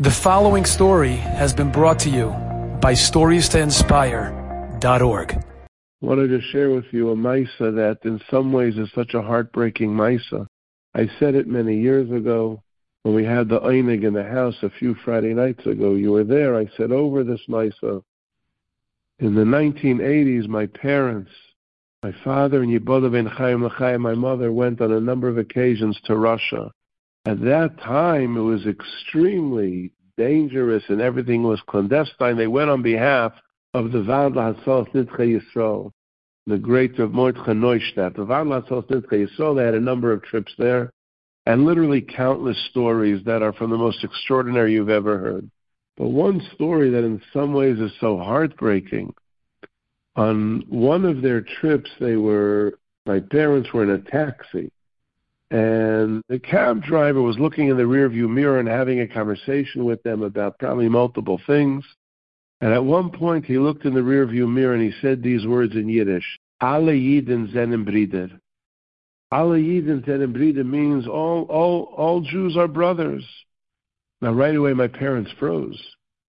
The following story has been brought to you by StoriesToInspire.org. I wanted to share with you a Maisa that in some ways is such a heartbreaking Maisa. I said it many years ago when we had the Einig in the house a few Friday nights ago. You were there. I said over this Maisa. In the 1980s, my parents, my father and Yehuda Ben Chaim, my mother, went on a number of occasions to Russia. At that time, it was extremely dangerous and everything was clandestine. They went on behalf of the V'ad L'Hatzol Nitzchai Yisroel, the great Rav Mordechai Neustadt. The V'ad L'Hatzol Nitzchai Yisroel, they had a number of trips there, and literally countless stories that are from the most extraordinary you've ever heard. But one story that in some ways is so heartbreaking, on one of their trips, my parents were in a taxi, and the cab driver was looking in the rearview mirror and having a conversation with them about probably multiple things. And at one point, he looked in the rearview mirror and he said these words in Yiddish: "Alle Yidden sind im Brider." Alle Yidden sind im Brider means all Jews are brothers. Now, right away, my parents froze.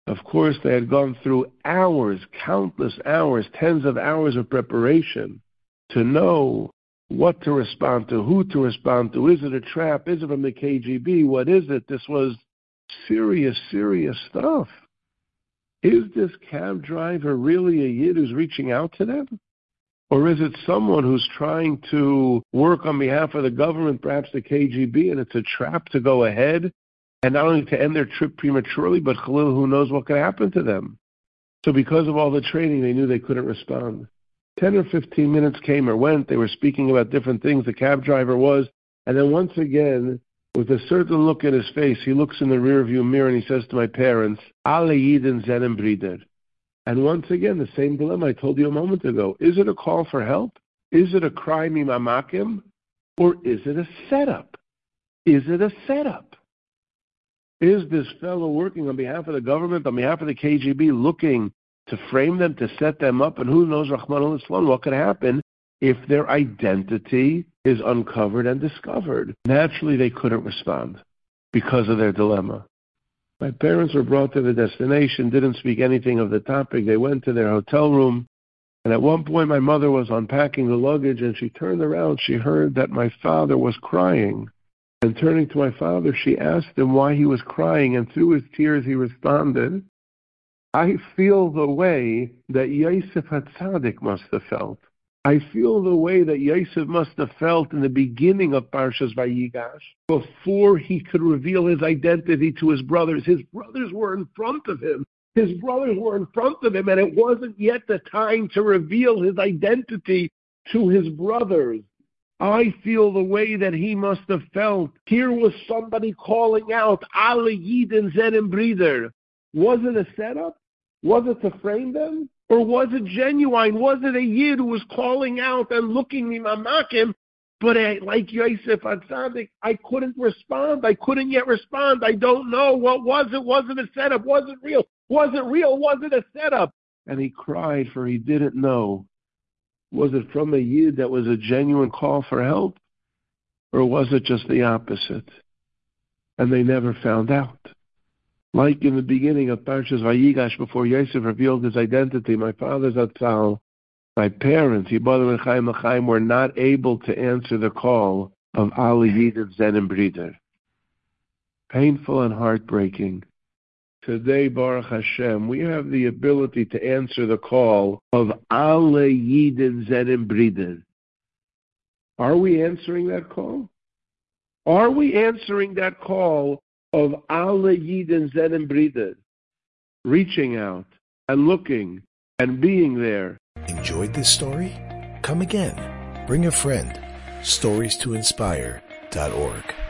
Of course, they had gone through hours, countless hours, tens of hours of preparation to know what to respond to, who to respond to. Is it a trap? Is it from the KGB? What is it? This was serious, serious stuff. Is this cab driver really a Yid who's reaching out to them? Or is it someone who's trying to work on behalf of the government, perhaps the KGB, and it's a trap to go ahead and not only to end their trip prematurely, but Khalil, who knows what could happen to them? So because of all the training, they knew they couldn't respond. 10 or 15 minutes came or went. They were speaking about different things. The cab driver was. And then once again, with a certain look in his face, he looks in the rearview mirror and he says to my parents, "Alle Yidden sind im Brider." And once again, the same dilemma I told you a moment ago. Is it a call for help? Is it a cry mimamakim? Or is it a setup? Is it a setup? Is this fellow working on behalf of the government, on behalf of the KGB, looking to frame them, to set them up? And who knows, Rahman al-Islam, what could happen if their identity is uncovered and discovered? Naturally, they couldn't respond because of their dilemma. My parents were brought to the destination, didn't speak anything of the topic. They went to their hotel room, and at one point my mother was unpacking the luggage, and she turned around. She heard that my father was crying. And turning to my father, she asked him why he was crying, and through his tears he responded, "I feel the way that Yosef HaTzadik must have felt. I feel the way that Yosef must have felt in the beginning of Parshas Vayigash, before he could reveal his identity to his brothers. His brothers were in front of him. His brothers were in front of him, and it wasn't yet the time to reveal his identity to his brothers. I feel the way that he must have felt." Here was somebody calling out, "Alle Yidden sind im Brider." Was it a setup? Was it to frame them? Or was it genuine? Was it a Yid who was calling out and looking me mamakim? But like Yosef HaTzadik, I couldn't respond. I couldn't yet respond. I don't know. What was it? Was it a setup? Was it real? Was it real? Was it a setup? And he cried, for he didn't know. Was it from a Yid that was a genuine call for help? Or was it just the opposite? And they never found out. Like in the beginning of Parshas Vayigash, before Yosef revealed his identity, my father's Atzal, my parents, Yehuda Ben Chaim, were not able to answer the call of "Alle Yidden sind im Brider." Painful and heartbreaking. Today, Baruch Hashem, we have the ability to answer the call of "Alle Yidden sind im Brider." Are we answering that call? Are we answering that call of "Alle Yidden sind im Brider"? Reaching out and looking and being there. Enjoyed this story? Come again. Bring a friend. Stories to inspire.org